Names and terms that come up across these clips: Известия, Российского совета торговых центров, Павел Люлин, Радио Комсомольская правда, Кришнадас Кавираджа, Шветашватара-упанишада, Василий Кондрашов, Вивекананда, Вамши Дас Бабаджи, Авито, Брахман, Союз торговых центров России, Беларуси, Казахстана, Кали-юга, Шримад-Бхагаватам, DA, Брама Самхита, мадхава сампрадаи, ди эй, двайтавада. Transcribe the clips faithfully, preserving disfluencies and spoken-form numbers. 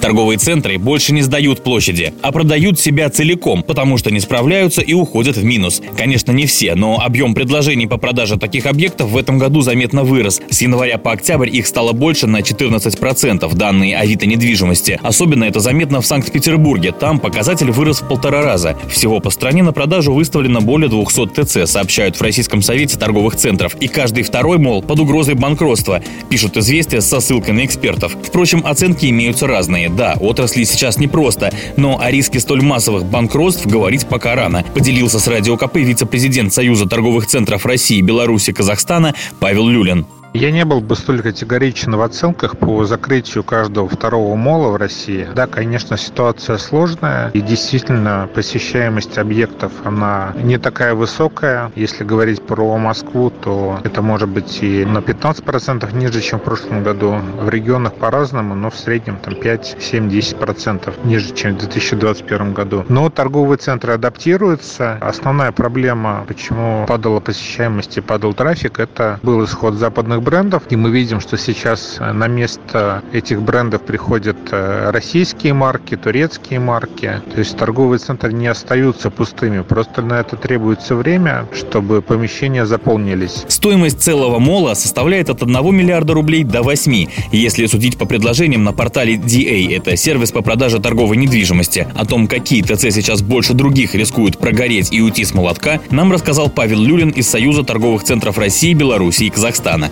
Торговые центры больше не сдают площади, а продают себя целиком, потому что не справляются и уходят в минус. Конечно, не все, но объем предложений по продаже таких объектов в этом году заметно вырос. С января по октябрь их стало больше на четырнадцать процентов, данные Авито недвижимости. Особенно это заметно в Санкт-Петербурге. Там показатель вырос в полтора раза. Всего по стране на продажу выставлено более двести ТЦ, сообщают в Российском совете торговых центров. И каждый второй, мол, под угрозой банкротства, пишут «Известия» со ссылкой на экспертов. Впрочем, оценки имеются разные. Да, отрасли сейчас непросто, но о риске столь массовых банкротств говорить пока рано, поделился с Радио КП вице-президент Союза торговых центров России, Беларуси, Казахстана Павел Люлин. Я не был бы столь категоричен в оценках по закрытию каждого второго мола в России. Да, конечно, ситуация сложная, и действительно посещаемость объектов, она не такая высокая. Если говорить про Москву, то это может быть и на пятнадцать процентов ниже, чем в прошлом году. В регионах по-разному, но в среднем там пять, семь, десять процентов ниже, чем в две тысячи двадцать первом году. Но торговые центры адаптируются. Основная проблема, почему падала посещаемость и падал трафик, это был исход западных брендов, и мы видим, что сейчас на место этих брендов приходят российские марки, турецкие марки, то есть торговые центры не остаются пустыми, просто на это требуется время, чтобы помещения заполнились. Стоимость целого мола составляет от одного миллиарда рублей до восьми, если судить по предложениям на портале ди эй, это сервис по продаже торговой недвижимости. О том, какие ТЦ сейчас больше других рискуют прогореть и уйти с молотка, нам рассказал Павел Люлин из Союза торговых центров России, Беларуси и Казахстана.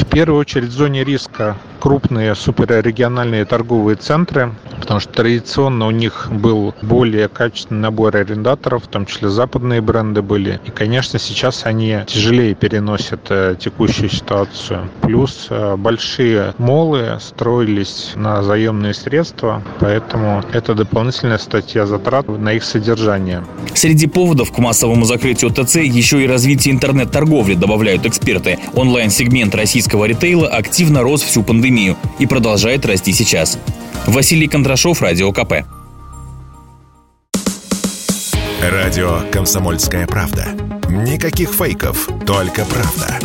В первую очередь в зоне риска крупные суперрегиональные торговые центры, потому что традиционно у них был более качественный набор арендаторов, в том числе западные бренды были. И, конечно, сейчас они тяжелее переносят текущую ситуацию. Плюс большие молы строились на заемные средства, поэтому это дополнительная статья затрат на их содержание. Среди поводов к массовому закрытию ТЦ еще и развитие интернет-торговли, добавляют эксперты. Онлайн-сегмент российского ритейла активно рос всю пандемию и продолжает расти сейчас. Василий Кондрашов, Радио КП. Радио «Комсомольская правда». Никаких фейков, только правда.